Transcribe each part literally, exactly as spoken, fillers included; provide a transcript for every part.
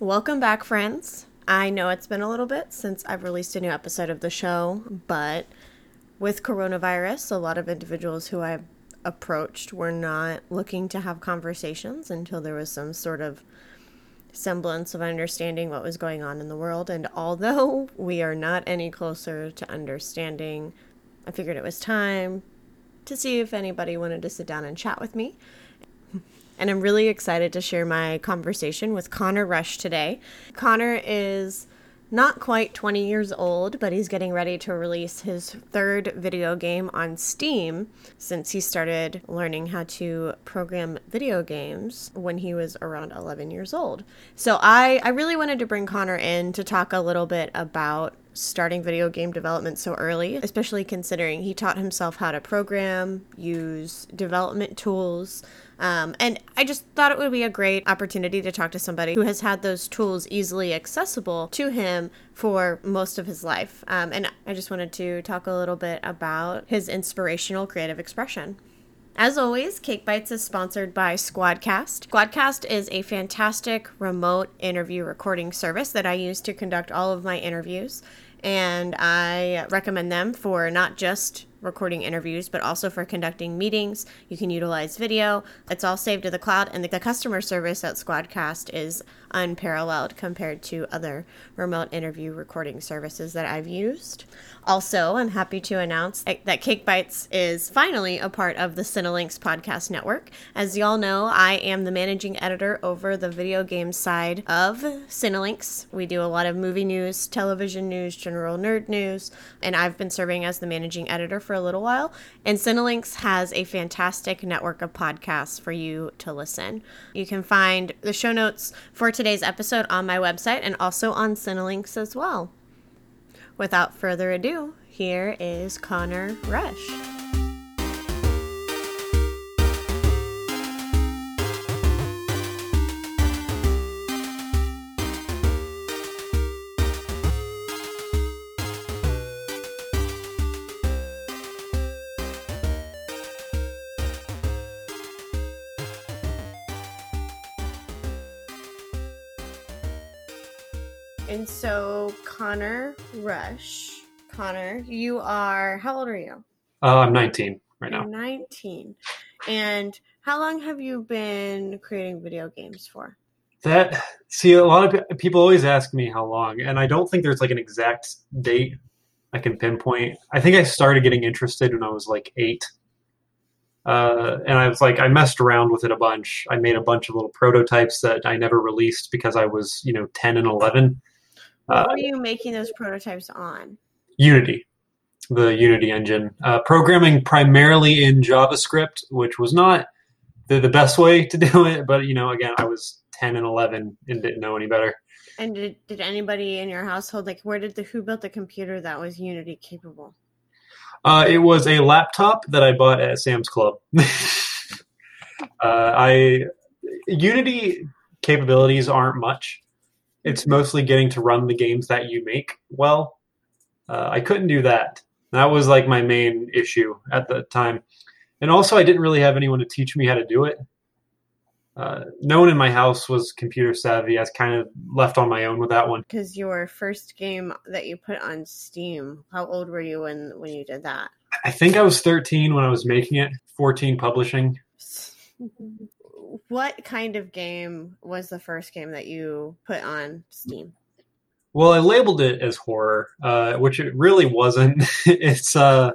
Welcome back, friends. I know it's been a little bit since I've released a new episode of the show, but with coronavirus, a lot of individuals who I approached were not looking to have conversations until there was some sort of semblance of understanding what was going on in the world. And although we are not any closer to understanding, I figured it was time to see if anybody wanted to sit down and chat with me. And I'm really excited to share my conversation with Connor Rush today. Connor is not quite twenty years old, but he's getting ready to release his third video game on Steam since he started learning how to program video games when he was around eleven years old. So I, I really wanted to bring Connor in to talk a little bit about starting video game development so early, especially considering he taught himself how to program, use development tools, um, and I just thought it would be a great opportunity to talk to somebody who has had those tools easily accessible to him for most of his life. Um, and I just wanted to talk a little bit about his inspirational creative expression. As always, Cake Bytes is sponsored by Squadcast. Squadcast is a fantastic remote interview recording service that I use to conduct all of my interviews, and I recommend them for not just recording interviews, but also for conducting meetings. You can utilize video. It's all saved to the cloud, and the customer service at Squadcast is unparalleled compared to other remote interview recording services that I've used. Also, I'm happy to announce that Cake Bytes is finally a part of the CineLinks podcast network. As y'all know, I am the managing editor over the video game side of CineLinks. We do a lot of movie news, television news, general nerd news, and I've been serving as the managing editor for a little while. And CineLinks has a fantastic network of podcasts for you to listen. You can find the show notes for today's episode on my website and also on CineLinks as well. Without further ado, here is Connor Rush. And so, Connor Rush, Connor, you are, how old are you? Uh, I'm nineteen right now. You're nineteen. And how long have you been creating video games for? That, see, a lot of people always ask me how long, and I don't think there's like an exact date I can pinpoint. I think I started getting interested when I was like eight. Uh, and I was like, I messed around with it a bunch. I made a bunch of little prototypes that I never released because I was, you know, ten and eleven. What were you making those prototypes on? Unity, the Unity engine. Uh, programming primarily in JavaScript, which was not the, the best way to do it. But, you know, again, I was ten and eleven and didn't know any better. And did, did anybody in your household, like, where did the, who built the computer that was Unity capable? Uh, it was a laptop that I bought at Sam's Club. uh, I Unity capabilities aren't much. It's mostly getting to run the games that you make well. Uh, I couldn't do that. That was like my main issue at the time. And also I didn't really have anyone to teach me how to do it. Uh, no one in my house was computer savvy. I was kind of left on my own with that one. Because your first game that you put on Steam, how old were you when, when you did that? I think I was thirteen when I was making it, fourteen publishing. What kind of game was the first game that you put on Steam? Well, I labeled it as horror, uh, which it really wasn't. It's uh,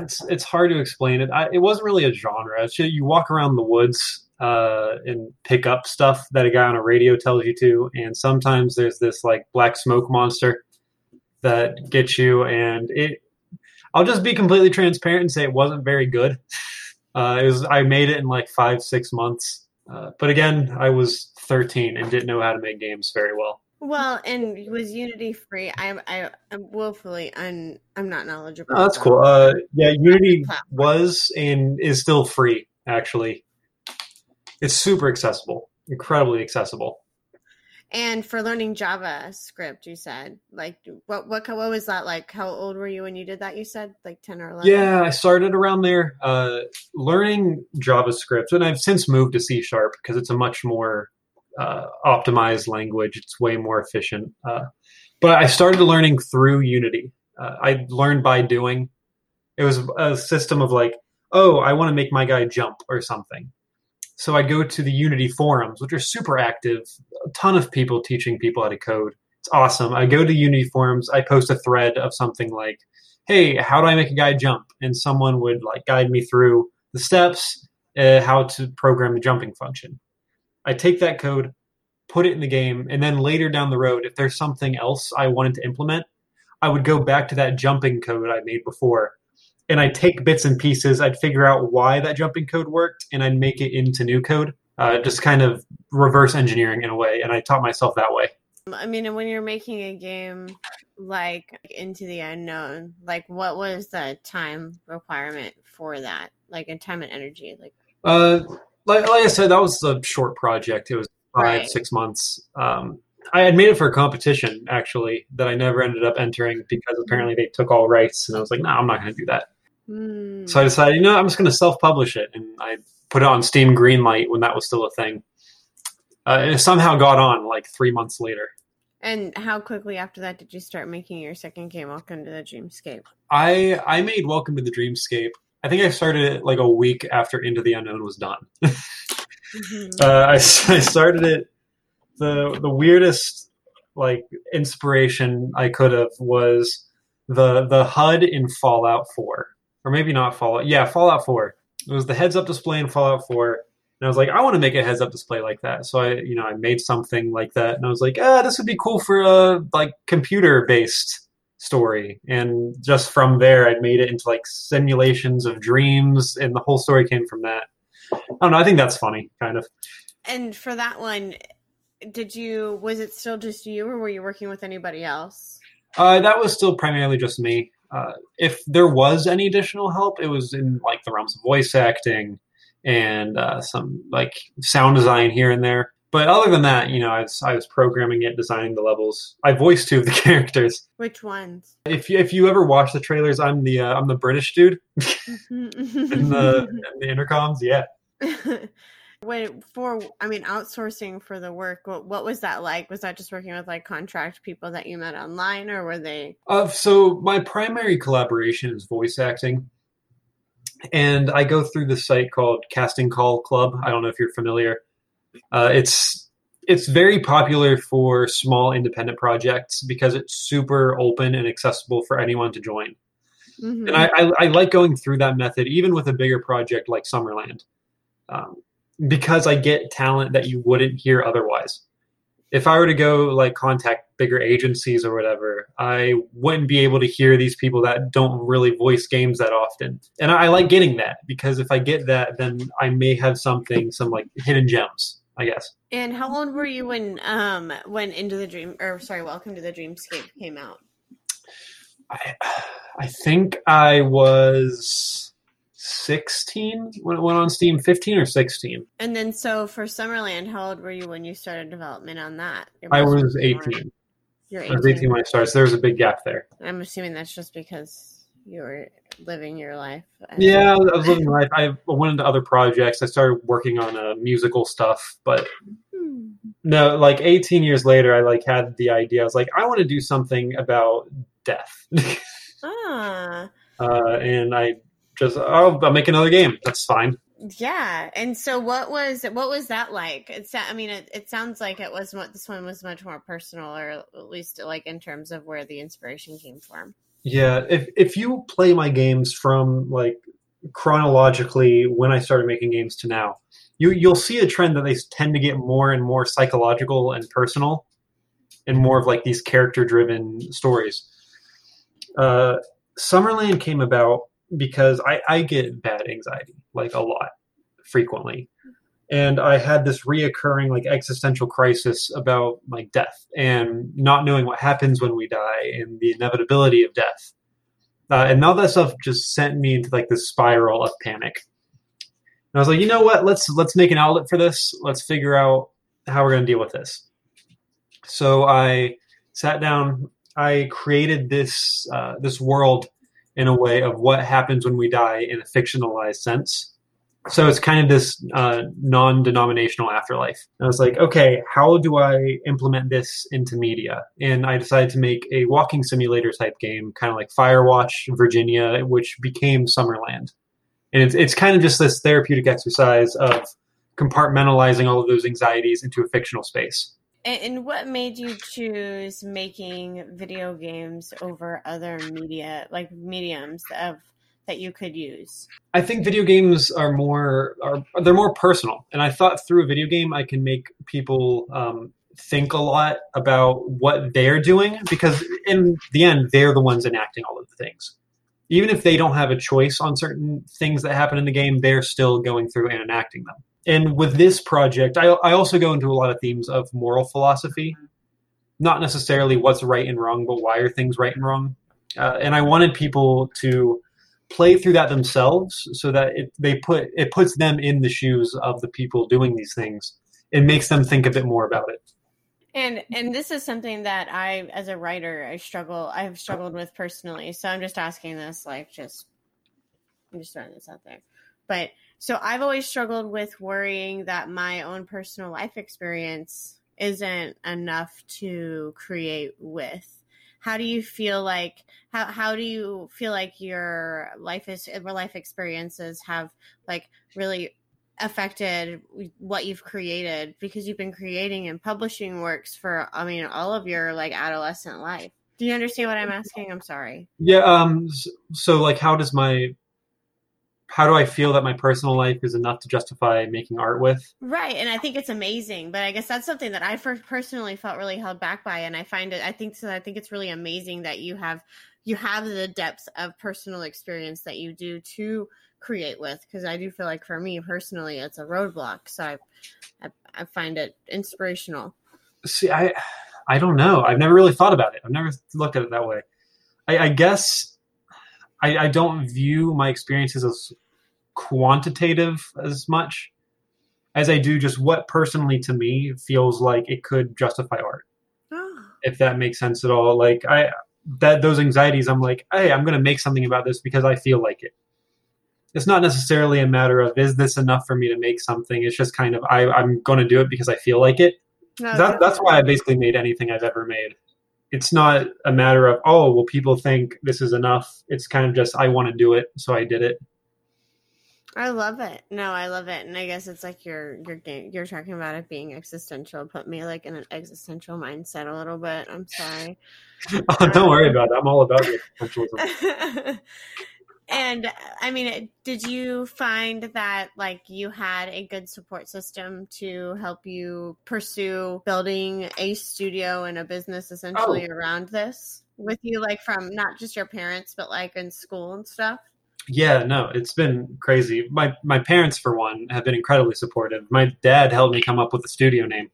it's it's hard to explain it. I, it wasn't really a genre. It's just, you walk around the woods uh, and pick up stuff that a guy on a radio tells you to, and sometimes there's this like black smoke monster that gets you. And it, I'll just be completely transparent and say it wasn't very good. Uh, it was, I made it in like five, six months. Uh, but again, I was thirteen and didn't know how to make games very well. Well, and was Unity free? I, I, I'm willfully, un, I'm not knowledgeable. Oh, that's cool. Uh, yeah, Unity was and is still free, actually. It's super accessible, incredibly accessible. And for learning JavaScript, you said, like, what what what was that like? How old were you when you did that? You said like ten or eleven? Yeah, I started around there uh, learning JavaScript. And I've since moved to C Sharp because it's a much more uh, optimized language. It's way more efficient. Uh, but I started learning through Unity. Uh, I learned by doing. It was a system of like, oh, I want to make my guy jump or something. So I go to the Unity forums, which are super active, a ton of people teaching people how to code. It's awesome. I go to Unity forums. I post a thread of something like, hey, how do I make a guy jump? And someone would like guide me through the steps, uh, how to program the jumping function. I take that code, put it in the game, and then later down the road, if there's something else I wanted to implement, I would go back to that jumping code I made before. And I'd take bits and pieces, I'd figure out why that jumping code worked, and I'd make it into new code, uh, just kind of reverse engineering in a way, and I taught myself that way. I mean, when you're making a game like Into the Unknown, like what was the time requirement for that? Like in time and energy? Like, uh, like, like I said, that was a short project. It was five, right. six months. Um, I had made it for a competition, actually, that I never ended up entering because apparently they took all rights. And I was like, no, nah, I'm not going to do that. Mm. So I decided, you know, I'm just going to self-publish it. And I put it on Steam Greenlight when that was still a thing. Uh, and it somehow got on like three months later. And how quickly after that did you start making your second game, Welcome to the Dreamscape? I, I made Welcome to the Dreamscape. I think I started it like a week after Into the Unknown was done. mm-hmm. uh, I, I started it. The the weirdest like inspiration I could have was the the H U D in Fallout four. Or maybe not Fallout. Yeah, Fallout four. It was the heads-up display in Fallout four. And I was like, I want to make a heads-up display like that. So I, you know, I made something like that. And I was like, ah, this would be cool for a like computer-based story. And just from there, I'd made it into like simulations of dreams, and the whole story came from that. I don't know. I think that's funny, kind of. And for that one, did you, was it still just you, or were you working with anybody else? Uh, that was still primarily just me. Uh, if there was any additional help, it was in like the realms of voice acting and uh, some like sound design here and there. But other than that, you know, I was, I was programming it, designing the levels. I voiced two of the characters. Which ones? If you, if you ever watch the trailers, I'm the uh, I'm the British dude in the in the intercoms. Yeah. When, for, I mean, outsourcing for the work, what, what was that like? Was that just working with, like, contract people that you met online, or were they? Uh, so my primary collaboration is voice acting. And I go through this site called Casting Call Club. I don't know if you're familiar. Uh, it's it's very popular for small independent projects because it's super open and accessible for anyone to join. Mm-hmm. And I, I, I like going through that method, even with a bigger project like Summerland. Um, Because I get talent that you wouldn't hear otherwise. If I were to go like contact bigger agencies or whatever, I wouldn't be able to hear these people that don't really voice games that often. And I, I like getting that, because if I get that, then I may have something, some like hidden gems, I guess. And how old were you when um when Into the Dream or sorry, Welcome to the Dreamscape came out? I I think I was sixteen when it went on Steam, fifteen or sixteen. And then so for Summerland, how old were you when you started development on that? I was eighteen. You're eighteen. I was eighteen when I started, so there was a big gap there. I'm assuming that's just because you were living your life. Yeah, I was living life. I went into other projects. I started working on uh, musical stuff, but hmm. no, like eighteen years later, I like had the idea. I was like, I want to do something about death. ah. Uh, and I Just oh, I'll make another game. That's fine. Yeah. And so, what was what was that like? It's I mean, it, it sounds like it was what this one was much more personal, or at least like in terms of where the inspiration came from. Yeah. If if you play my games from like chronologically when I started making games to now, you you'll see a trend that they tend to get more and more psychological and personal, and more of like these character-driven stories. Uh, Summerland came about because I, I get bad anxiety, like a lot, frequently. And I had this reoccurring like existential crisis about like death and not knowing what happens when we die and the inevitability of death. Uh, and all that stuff just sent me into like this spiral of panic. And I was like, you know what, let's, let's make an outlet for this. Let's figure out how we're going to deal with this. So I sat down, I created this, uh, this world in a way of what happens when we die in a fictionalized sense. So it's kind of this uh, non-denominational afterlife. And I was like, okay, how do I implement this into media? And I decided to make a walking simulator type game, kind of like Firewatch, Virginia, which became Summerland. And it's it's kind of just this therapeutic exercise of compartmentalizing all of those anxieties into a fictional space. And what made you choose making video games over other media, like mediums of that you could use? I think video games are more, are they're more personal. And I thought through a video game, I can make people um, think a lot about what they're doing, because in the end, they're the ones enacting all of the things. Even if they don't have a choice on certain things that happen in the game, they're still going through and enacting them. And with this project, I, I also go into a lot of themes of moral philosophy, not necessarily what's right and wrong, but why are things right and wrong? Uh, and I wanted people to play through that themselves, so that it they put it puts them in the shoes of the people doing these things. It makes them think a bit more about it. And and this is something that I, as a writer, I struggle. I've struggled with personally. So I'm just asking this, like, just I'm just throwing this out there, but. So I've always struggled with worrying that my own personal life experience isn't enough to create with. How do you feel like how how do you feel like your life is your life experiences have like really affected what you've created, because you've been creating and publishing works for I mean all of your like adolescent life. Do you understand what I'm asking? I'm sorry. Yeah, um so like how does my How do I feel that my personal life is enough to justify making art with? Right. And I think it's amazing, but I guess that's something that I first personally felt really held back by. And I find it, I think, so I think it's really amazing that you have, you have the depths of personal experience that you do to create with. Cause I do feel like for me personally, it's a roadblock. So I, I, I find it inspirational. See, I, I don't know. I've never really thought about it. I've never looked at it that way. I, I guess I, I don't view my experiences as quantitative as much as I do just what personally to me feels like it could justify art. Oh. If that makes sense at all. Like I, that those anxieties, I'm like, hey, I'm going to make something about this because I feel like it. It's not necessarily a matter of, is this enough for me to make something? It's just kind of, I, I'm going to do it because I feel like it. No, that, no. That's why I basically made anything I've ever made. It's not a matter of, oh, well, people think this is enough. It's kind of just, I want to do it, so I did it. I love it. No, I love it. And I guess it's like you're you're you're talking about it being existential. Put me like in an existential mindset a little bit. I'm sorry. oh, um, don't worry about it. I'm all about existentialism. And I mean, did you find that like you had a good support system to help you pursue building a studio and a business essentially oh. around this with you, like from not just your parents, but like in school and stuff? Yeah, no, it's been crazy. My, my parents, for one, have been incredibly supportive. My dad helped me come up with a studio name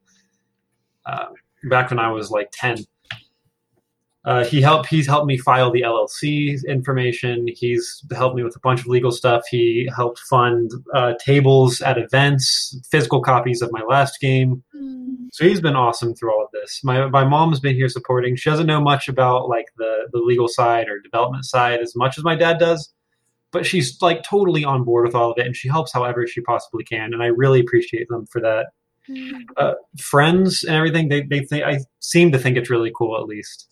uh, back when I was like ten. Uh, he helped. He's helped me file the L L C information. He's helped me with a bunch of legal stuff. He helped fund uh, tables at events, physical copies of my last game. Mm. So he's been awesome through all of this. My my mom's been here supporting. She doesn't know much about like the, the legal side or development side as much as my dad does, but she's like totally on board with all of it, and she helps however she possibly can, and I really appreciate them for that. Mm. Uh, friends and everything. They they think I seem to think it's really cool, at least,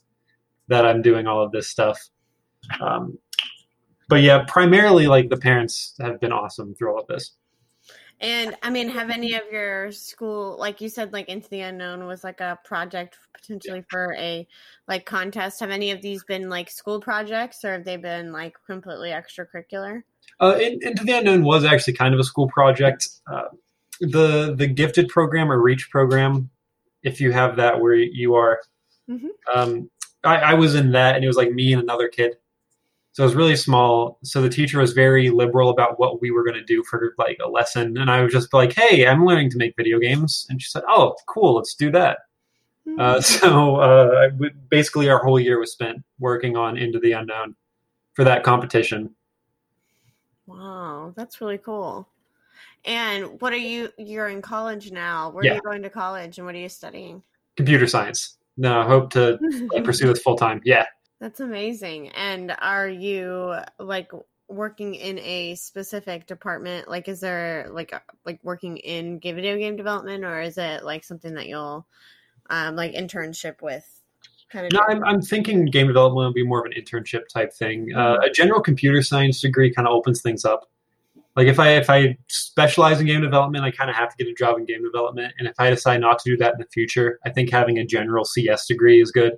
that I'm doing all of this stuff. Um, but yeah, primarily like the parents have been awesome through all of this. And I mean, have any of your school, like you said, like Into the Unknown was like a project potentially for a like contest. Have any of these been like school projects, or have they been like completely extracurricular? Uh, Into the Unknown was actually kind of a school project. Uh, the, the gifted program or reach program, if you have that where you are, mm-hmm. um, I, I was in that, and it was like me and another kid. So it was really small. So the teacher was very liberal about what we were going to do for like a lesson. And I was just like, hey, I'm learning to make video games. And she said, oh, cool. Let's do that. Mm-hmm. Uh, so uh, we, basically our whole year was spent working on Into the Unknown for that competition. Wow. That's really cool. And what are you, you're in college now. Where yeah. are you going to college, and what are you studying? Computer science. No, I hope to pursue this full time. Yeah. That's amazing. And are you like, working in a specific department? Like, is there like like working in video game development, or is it like something that you'll um, like internship with? Kind of no, I'm, I'm thinking game development will be more of an internship type thing. Uh, a general computer science degree kind of opens things up. Like if I if I specialize in game development, I kind of have to get a job in game development. And if I decide not to do that in the future, I think having a general C S degree is good.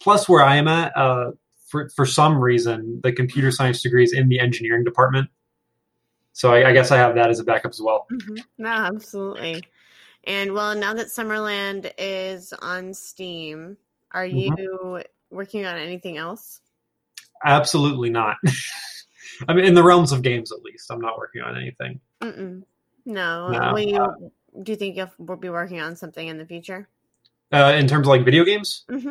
Plus, where I am at, uh, for for some reason, the computer science degree is in the engineering department. So I, I guess I have that as a backup as well. Mm-hmm. No, absolutely. And well, now that Summerland is on Steam, are you mm-hmm. working on anything else? Absolutely not. I mean, in the realms of games, at least, I'm not working on anything. Mm-mm. No. no. Will you, uh, do you think you'll be working on something in the future? Uh, in terms of, like, video games? Mm-hmm.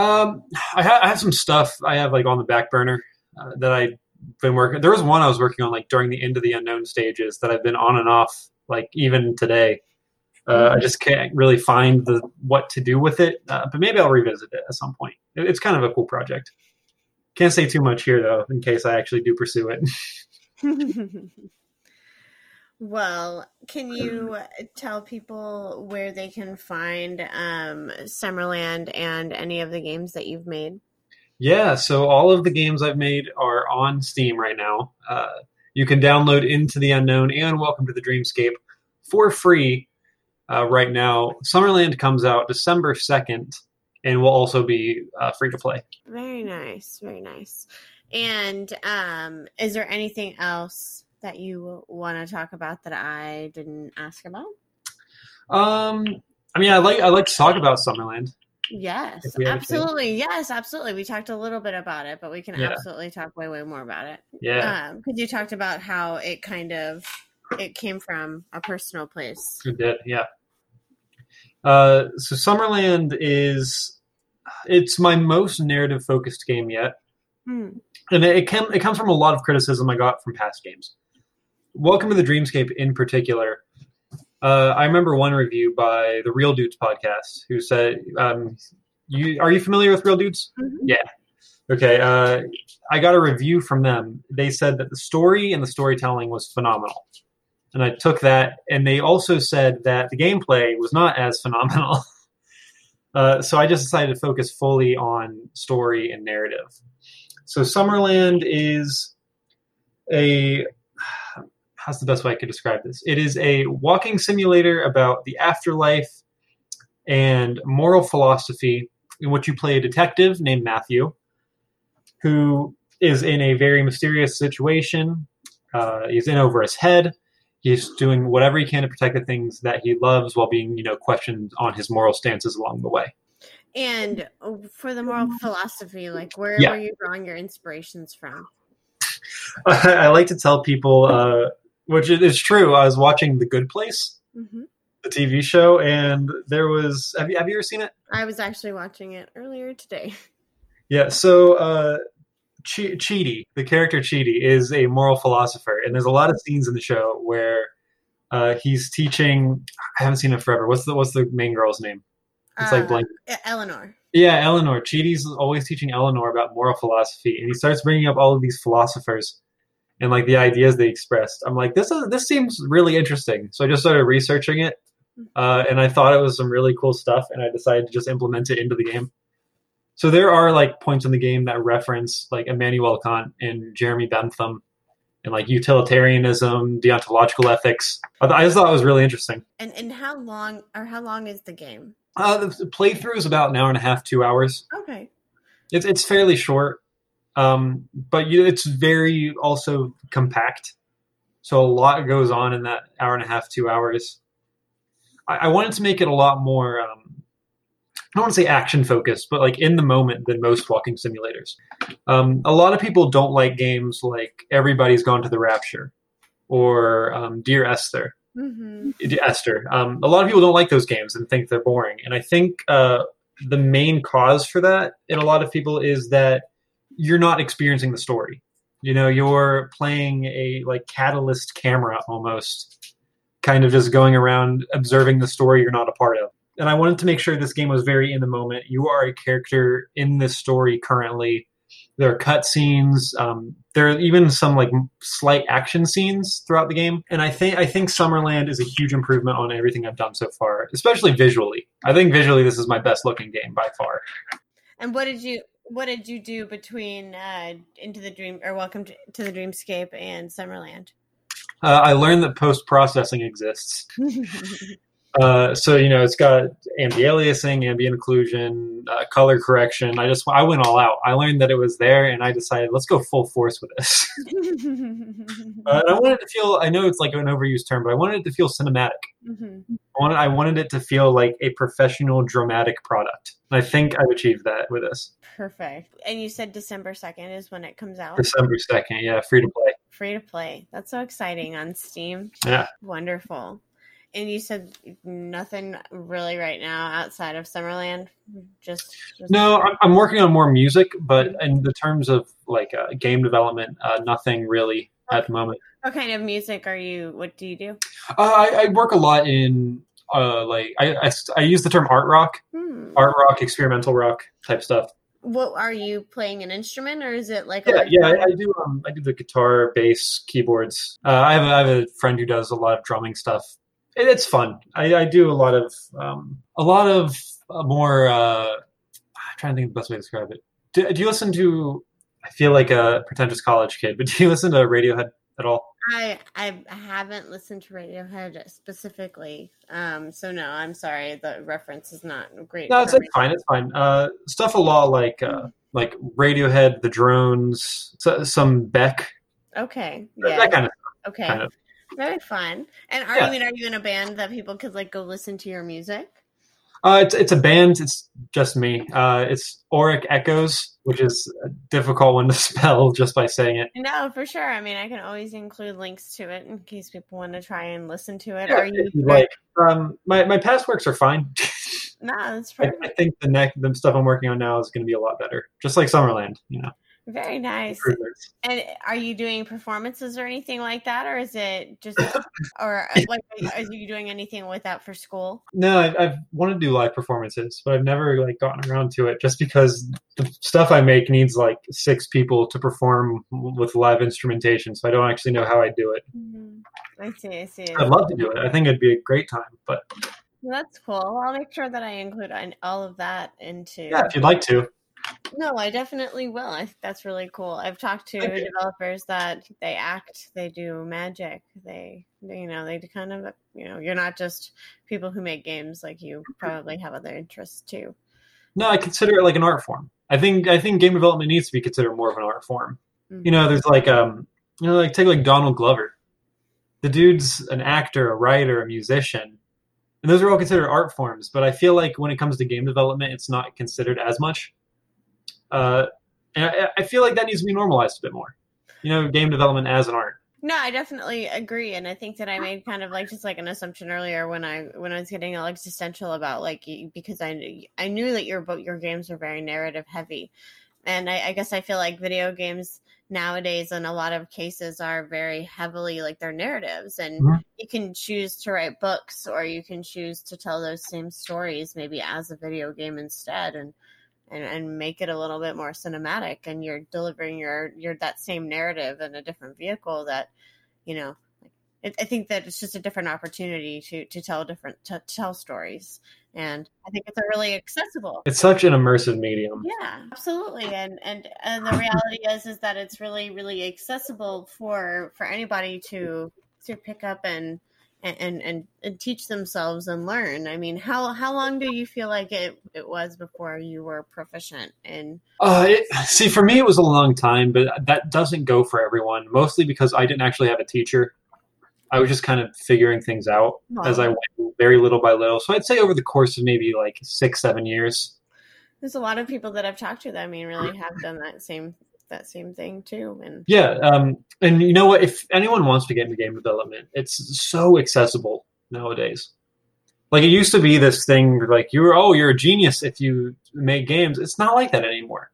Um, I, ha- I have some stuff I have, like, on the back burner uh, that I've been working on. There was one I was working on, like, during the Into the Unknown stages that I've been on and off, like, even today. Uh, mm-hmm. I just can't really find the what to do with it. Uh, but maybe I'll revisit it at some point. It, it's kind of a cool project. Can't say too much here, though, in case I actually do pursue it. Well, can you tell people where they can find um, Summerland and any of the games that you've made? Yeah, so all of the games I've made are on Steam right now. Uh, you can download Into the Unknown and Welcome to the Dreamscape for free uh, right now. Summerland comes out December second. And will also be uh, free to play. Very nice. Very nice. And um, is there anything else that you want to talk about that I didn't ask about? Um, I mean, I like I like to talk about Summerland. Yes, absolutely. Yes, absolutely. We talked a little bit about it, but we can yeah. absolutely talk way, way more about it. Yeah. Because um, you talked about how it kind of, it came from a personal place. It did, yeah. Uh, so Summerland is, it's my most narrative focused game yet. Mm. And it, it, can, it comes from a lot of criticism I got from past games. Welcome to the Dreamscape in particular. Uh, I remember one review by the Real Dudes podcast who said, um, you, are you familiar with Real Dudes? Mm-hmm. Yeah. Okay. Uh, I got a review from them. They said that the story and the storytelling was phenomenal. And I took that, and they also said that the gameplay was not as phenomenal. uh, so I just decided to focus fully on story and narrative. So Summerland is a... How's the best way I could describe this? It is a walking simulator about the afterlife and moral philosophy in which you play a detective named Matthew, who is in a very mysterious situation. Uh, he's in over his head. He's doing whatever he can to protect the things that he loves while being, you know, questioned on his moral stances along the way. And for the moral philosophy, like, where yeah. were you drawing your inspirations from? I like to tell people, uh, which is true, I was watching The Good Place, mm-hmm. the T V show, and there was... Have you, have you ever seen it? I was actually watching it earlier today. Yeah, so... Uh, Ch- Chidi, the character Chidi, is a moral philosopher, and there's a lot of scenes in the show where uh, he's teaching. I haven't seen it forever. What's the What's the main girl's name? It's uh, like blank. Eleanor. Yeah, Eleanor. Chidi's always teaching Eleanor about moral philosophy, and he starts bringing up all of these philosophers and like the ideas they expressed. I'm like, this is this seems really interesting, so I just started researching it, uh, and I thought it was some really cool stuff, and I decided to just implement it into the game. So there are like points in the game that reference like Immanuel Kant and Jeremy Bentham and like utilitarianism, deontological ethics. I, th- I just thought it was really interesting. And and how long or how long is the game? Uh, the playthrough is about an hour and a half, two hours. Okay. It's it's fairly short, um, but you, it's very also compact. So a lot goes on in that hour and a half, two hours. I, I wanted to make it a lot more. Um, I don't want to say action focused, but like in the moment than most walking simulators. Um, a lot of people don't like games like Everybody's Gone to the Rapture or um, Dear Esther. Mm-hmm. Dear Esther. Um, a lot of people don't like those games and think they're boring. And I think uh, the main cause for that in a lot of people is that you're not experiencing the story. You know, you're playing a like catalyst camera almost, kind of just going around observing the story you're not a part of. And I wanted to make sure this game was very in the moment. You are a character in this story currently. There are cutscenes. Um, there are even some like slight action scenes throughout the game. And I think I think Summerland is a huge improvement on everything I've done so far, especially visually. I think visually this is my best looking game by far. And what did you what did you do between uh, Into the Dream or Welcome to, to the Dreamscape and Summerland? Uh, I learned that post-processing exists. Uh, so, you know, it's got anti-aliasing, ambient occlusion, uh, color correction. I just, I went all out. I learned that it was there and I decided, let's go full force with this. uh, and I wanted it to feel, I know it's like an overused term, but I wanted it to feel cinematic. Mm-hmm. I wanted, I wanted it to feel like a professional dramatic product. And I think I've achieved that with this. Perfect. And you said December second is when it comes out? December second, yeah, free to play. Free to play. That's so exciting on Steam. Yeah. Wonderful. And you said nothing really right now outside of Summerland? Just, just No, I'm working on more music, but in the terms of like uh, game development, uh, nothing really okay. at the moment. What kind of music are you, what do you do? Uh, I, I work a lot in, uh, like, I, I, I use the term art rock, hmm. art rock, experimental rock type stuff. What are you playing? An instrument, or is it like? Yeah, a- yeah, I, I do. Um, I do the guitar, bass, keyboards. Uh, I have a, I have a friend who does a lot of drumming stuff. It, it's fun. I, I do a lot of um, a lot of more. Uh, I'm trying to think of the best way to describe it. Do, do you listen to? I feel like a pretentious college kid, but do you listen to Radiohead at all? I I haven't listened to Radiohead specifically, um, so no, I'm sorry. The reference is not great. No, it's, it's fine. It's fine. Uh, stuff a lot like uh, like Radiohead, the Drones, so, some Beck. Okay. Yeah. That kind of stuff. Okay. Kind of. Very fun. And are yeah. you I mean, are you in a band that people could like go listen to your music? Uh, it's it's a band. It's just me. Uh, it's Auric Echoes, which is a difficult one to spell just by saying it. No, for sure. I mean, I can always include links to it in case people want to try and listen to it. Yeah, are you like um, my my past works are fine. No, that's perfect. I, I think the neck the stuff I'm working on now is going to be a lot better. Just like Summerland, you know. Very nice. And are you doing performances or anything like that, or is it just, or like, are you doing anything with that for school? No, I've, I've wanted to do live performances, but I've never like gotten around to it, just because the stuff I make needs like six people to perform with live instrumentation, so I don't actually know how I do it. Mm-hmm. I see. I see. I'd love to do it. I think it'd be a great time, but that's cool. I'll make sure that I include all of that into. Yeah, if you'd like to. No, I definitely will. I think that's really cool. I've talked to developers that they act, they do magic, they, you know, they kind of, you know, you're not just people who make games. Like you probably have other interests too. No, I consider it like an art form. I think I think game development needs to be considered more of an art form. Mm-hmm. You know, there's like um, you know, like take like Donald Glover. The dude's an actor, a writer, a musician. And those are all considered art forms, but I feel like when it comes to game development, it's not considered as much. Uh, and I, I feel like that needs to be normalized a bit more, you know, game development as an art. No, I definitely agree. And I think that I made kind of like just like an assumption earlier when I when I was getting all existential about like, because I, I knew that your your games were very narrative heavy. And I, I guess I feel like video games nowadays in a lot of cases are very heavily like their narratives. And mm-hmm. you can choose to write books, or you can choose to tell those same stories maybe as a video game instead. And And, and make it a little bit more cinematic, and you're delivering your, your that same narrative in a different vehicle that, you know, it, I think that it's just a different opportunity to, to tell different, to, to tell stories. And I think it's a really accessible. It's such an immersive medium. Yeah, absolutely. And, and, and the reality is, is that it's really, really accessible for, for anybody to, to pick up and, And, and and teach themselves and learn. I mean, how how long do you feel like it, it was before you were proficient in? Uh, it, see, for me, it was a long time, but that doesn't go for everyone, mostly because I didn't actually have a teacher. I was just kind of figuring things out wow. as I went, very little by little. So I'd say over the course of maybe like six, seven years. There's a lot of people that I've talked to that, I mean, really have done that same that same thing too. And yeah. Um, and you know what, if anyone wants to get into game development, it's so accessible nowadays. Like it used to be this thing like you were, oh, you're a genius if you make games. It's not like that anymore.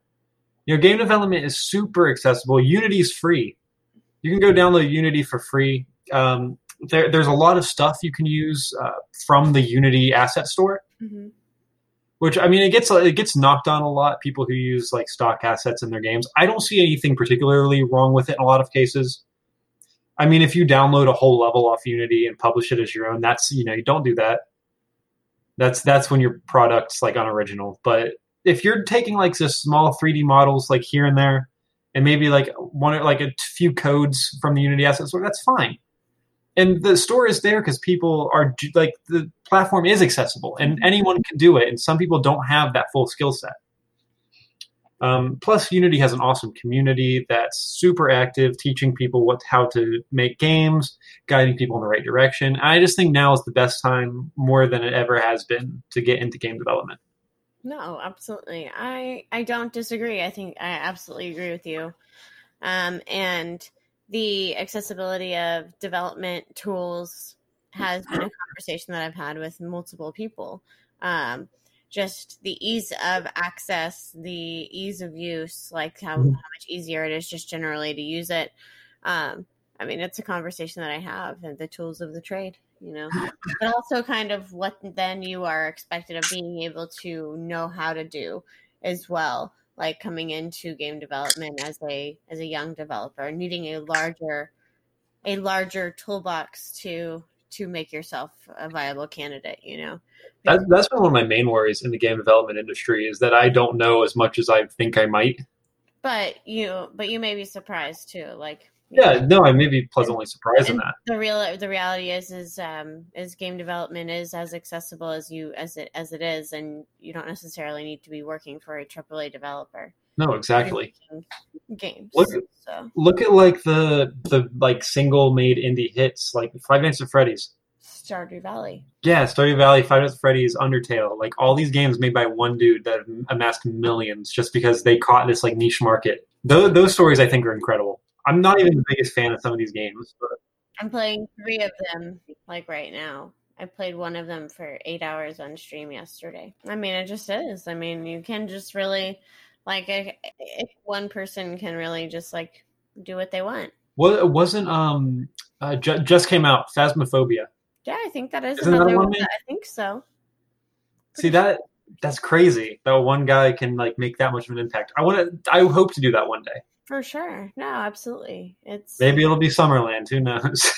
Your game development is super accessible. Unity is free. You can go download Unity for free. Um, there, there's a lot of stuff you can use uh, from the Unity asset store. Mm-hmm. Which, I mean, it gets it gets knocked on a lot, people who use like stock assets in their games. I don't see anything particularly wrong with it in a lot of cases. I mean, if you download a whole level off Unity and publish it as your own, that's, you know, you don't do that. That's that's when your product's like unoriginal. But if you're taking like just small three D models like here and there, and maybe like one like a few codes from the Unity assets, well, that's fine. And the store is there because people are like, the platform is accessible and anyone can do it. And some people don't have that full skill set. Um, plus, Unity has an awesome community that's super active, teaching people what how to make games, guiding people in the right direction. And I just think now is the best time, more than it ever has been, to get into game development. No, absolutely. I, I don't disagree. I think I absolutely agree with you. Um, and the accessibility of development tools has been a conversation that I've had with multiple people. Um, just the ease of access, the ease of use, like how, how much easier it is just generally to use it. Um, I mean, it's a conversation that I have, and the tools of the trade, you know, but also kind of what then you are expected of being able to know how to do as well. Like coming into game development as a as a young developer, needing a larger a larger toolbox to to make yourself a viable candidate, you know. That, that's one of my main worries in the game development industry is that I don't know as much as I think I might. But you but you may be surprised too, like. Yeah, know, no, I may be pleasantly surprised in that. The real the reality is is um is game development is as accessible as you as it as it is, and you don't necessarily need to be working for a triple A developer. No, exactly. Games. Look at, so. look at like the the like single made indie hits like Five Nights at Freddy's, Stardew Valley. Yeah, Stardew Valley, Five Nights at Freddy's, Undertale, like all these games made by one dude that amassed millions just because they caught this like niche market. Those those stories I think are incredible. I'm not even the biggest fan of some of these games. But. I'm playing three of them, like, right now. I played one of them for eight hours on stream yesterday. I mean, it just is. I mean, you can just really, like, if one person can really just, like, do what they want. Well, it wasn't, um, uh, ju- just came out, Phasmophobia. Yeah, I think that is Isn't another that one. That I think so. See, that that's crazy that one guy can, like, make that much of an impact. I want to, I hope to do that one day. For sure. No, absolutely. It's maybe it'll be Summerland. Who knows?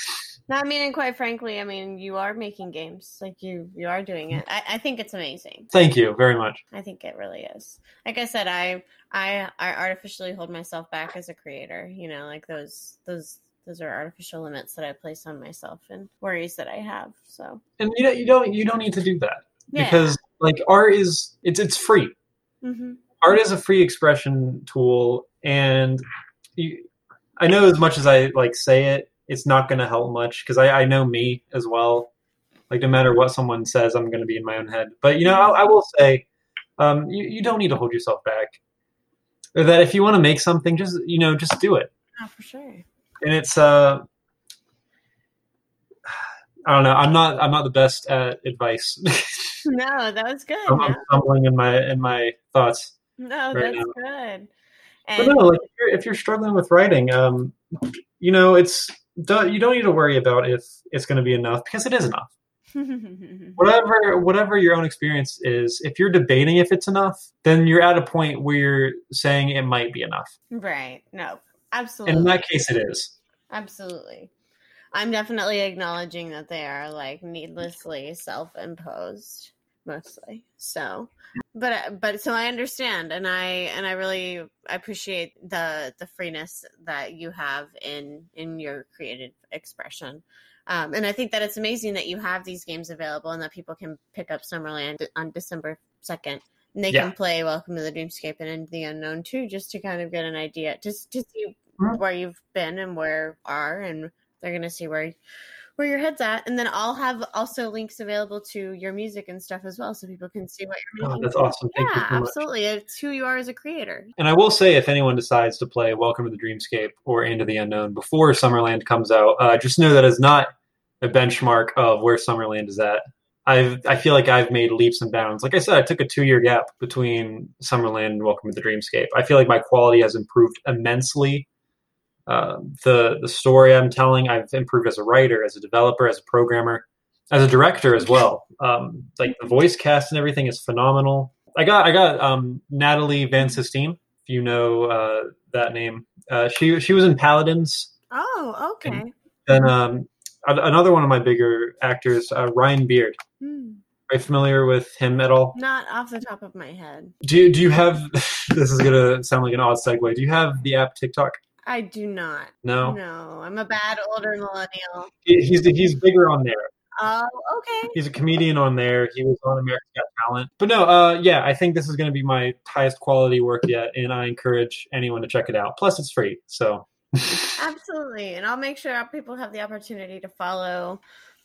No, I mean, and quite frankly, I mean, you are making games. Like, you, you are doing it. I, I think it's amazing. Thank you very much. I think it really is. Like I said, I, I, I artificially hold myself back as a creator. You know, like those, those, those are artificial limits that I place on myself and worries that I have. So, and you don't, you don't, you don't need to do that yeah. because like art is, it's, it's free. Mm-hmm. Art is a free expression tool. And you, I know as much as I like say it, it's not going to help much because I, I know me as well. Like no matter what someone says, I'm going to be in my own head. But you know, I, I will say, um, you, you don't need to hold yourself back. Or that if you want to make something, just you know, just do it. Oh, for sure. And it's uh, I don't know. I'm not. I'm not the best at advice. No, that was good. I'm, no. I'm stumbling in my in my thoughts. No, right that's now. Good. But no, like if you're, if you're struggling with writing, um, you know, it's you don't need to worry about if it's going to be enough because it is enough. whatever, whatever your own experience is, if you're debating if it's enough, then you're at a point where you're saying it might be enough. Right. No, absolutely. And in that case, it is. Absolutely. I'm definitely acknowledging that they are like needlessly self-imposed. Mostly. So, but, but, so I understand. And I, and I really appreciate the, the freeness that you have in, in your creative expression. Um, and I think that it's amazing that you have these games available and that people can pick up Summerland on December second and they yeah. can play Welcome to the Dreamscape and Into the Unknown too, just to kind of get an idea, just to see where you've been and where are, and they're going to see where where your head's at, and then I'll have also links available to your music and stuff as well so people can see what you're making. Oh, that's awesome. Thank yeah, you so absolutely. Much. It's who you are as a creator. And I will say, if anyone decides to play Welcome to the Dreamscape or Into the Unknown before Summerland comes out, uh, just know that is not a benchmark of where Summerland is at. I've, I feel like I've made leaps and bounds. Like I said, I took a two-year gap between Summerland and Welcome to the Dreamscape. I feel like my quality has improved immensely. Uh, the the story I'm telling, I've improved as a writer, as a developer, as a programmer. as a director as well. Um, like the voice cast and everything is phenomenal. I got I got um, Natalie Van Sisteen, if you know uh, that name. Uh, she she was in Paladins. Oh, okay. Then um, another one of my bigger actors, uh, Ryan Beard. Hmm. Are you familiar with him at all? Not off the top of my head. Do do you have? This is gonna sound like an odd segue. Do you have the app TikTok? I do not. No. No, I'm a bad older millennial. He, he's he's bigger on there. Oh, uh, okay. He's a comedian on there. He was on America's Got Talent. But no, uh, yeah, I think this is going to be my highest quality work yet, and I encourage anyone to check it out. Plus, it's free, so. Absolutely, and I'll make sure our people have the opportunity to follow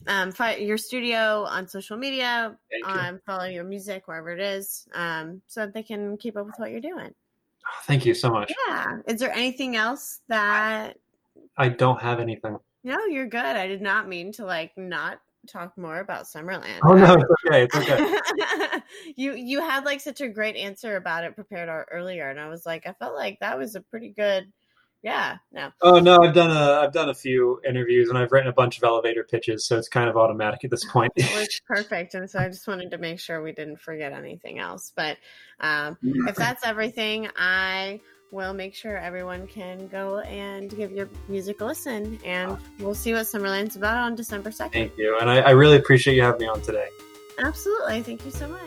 um, your studio on social media, um, follow your music, wherever it is, um, so that they can keep up with what you're doing. Oh, thank you so much. Yeah. Is there anything else that... I don't have anything. No, you're good. I did not mean to, like, not... talk more about Summerland. Oh no, it's okay. It's okay. you you had like such a great answer about it prepared earlier, and I was like, I felt like that was a pretty good, yeah. No. Oh no, I've done a I've done a few interviews, and I've written a bunch of elevator pitches, so it's kind of automatic at this point. It was perfect, and so I just wanted to make sure we didn't forget anything else. But um, if that's everything, I will make sure everyone can go and give your music a listen, and we'll see what Summerland's about on December second. Thank you, and I, I really appreciate you having me on today. Absolutely, thank you so much.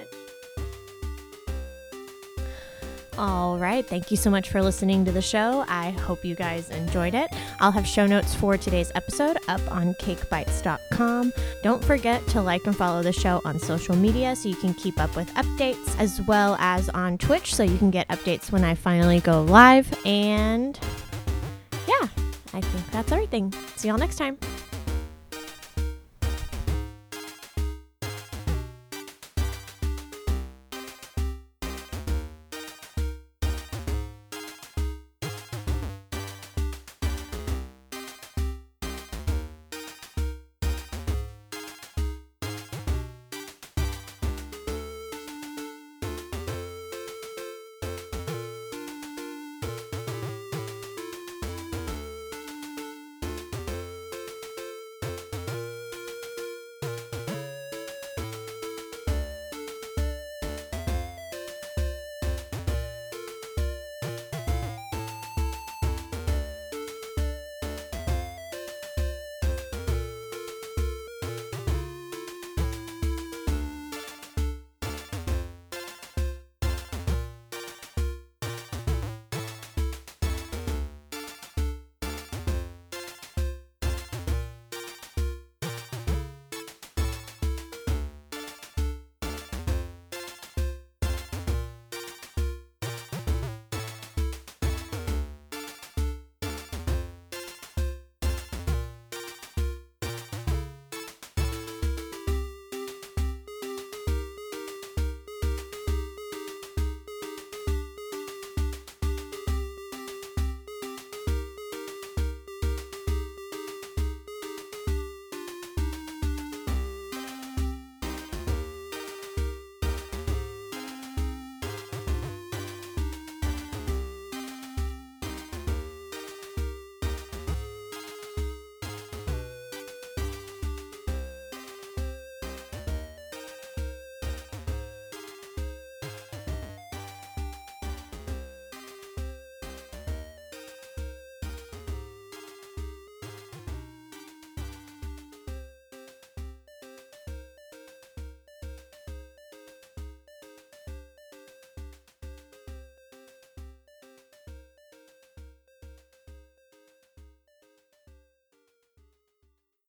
All right, thank you so much for listening to the show. I hope you guys enjoyed it. I'll have show notes for today's episode up on cake bytes dot com. Don't forget to like and follow the show on social media so you can keep up with updates, as well as on Twitch so you can get updates when I finally go live. And yeah, I think that's everything. See y'all next time.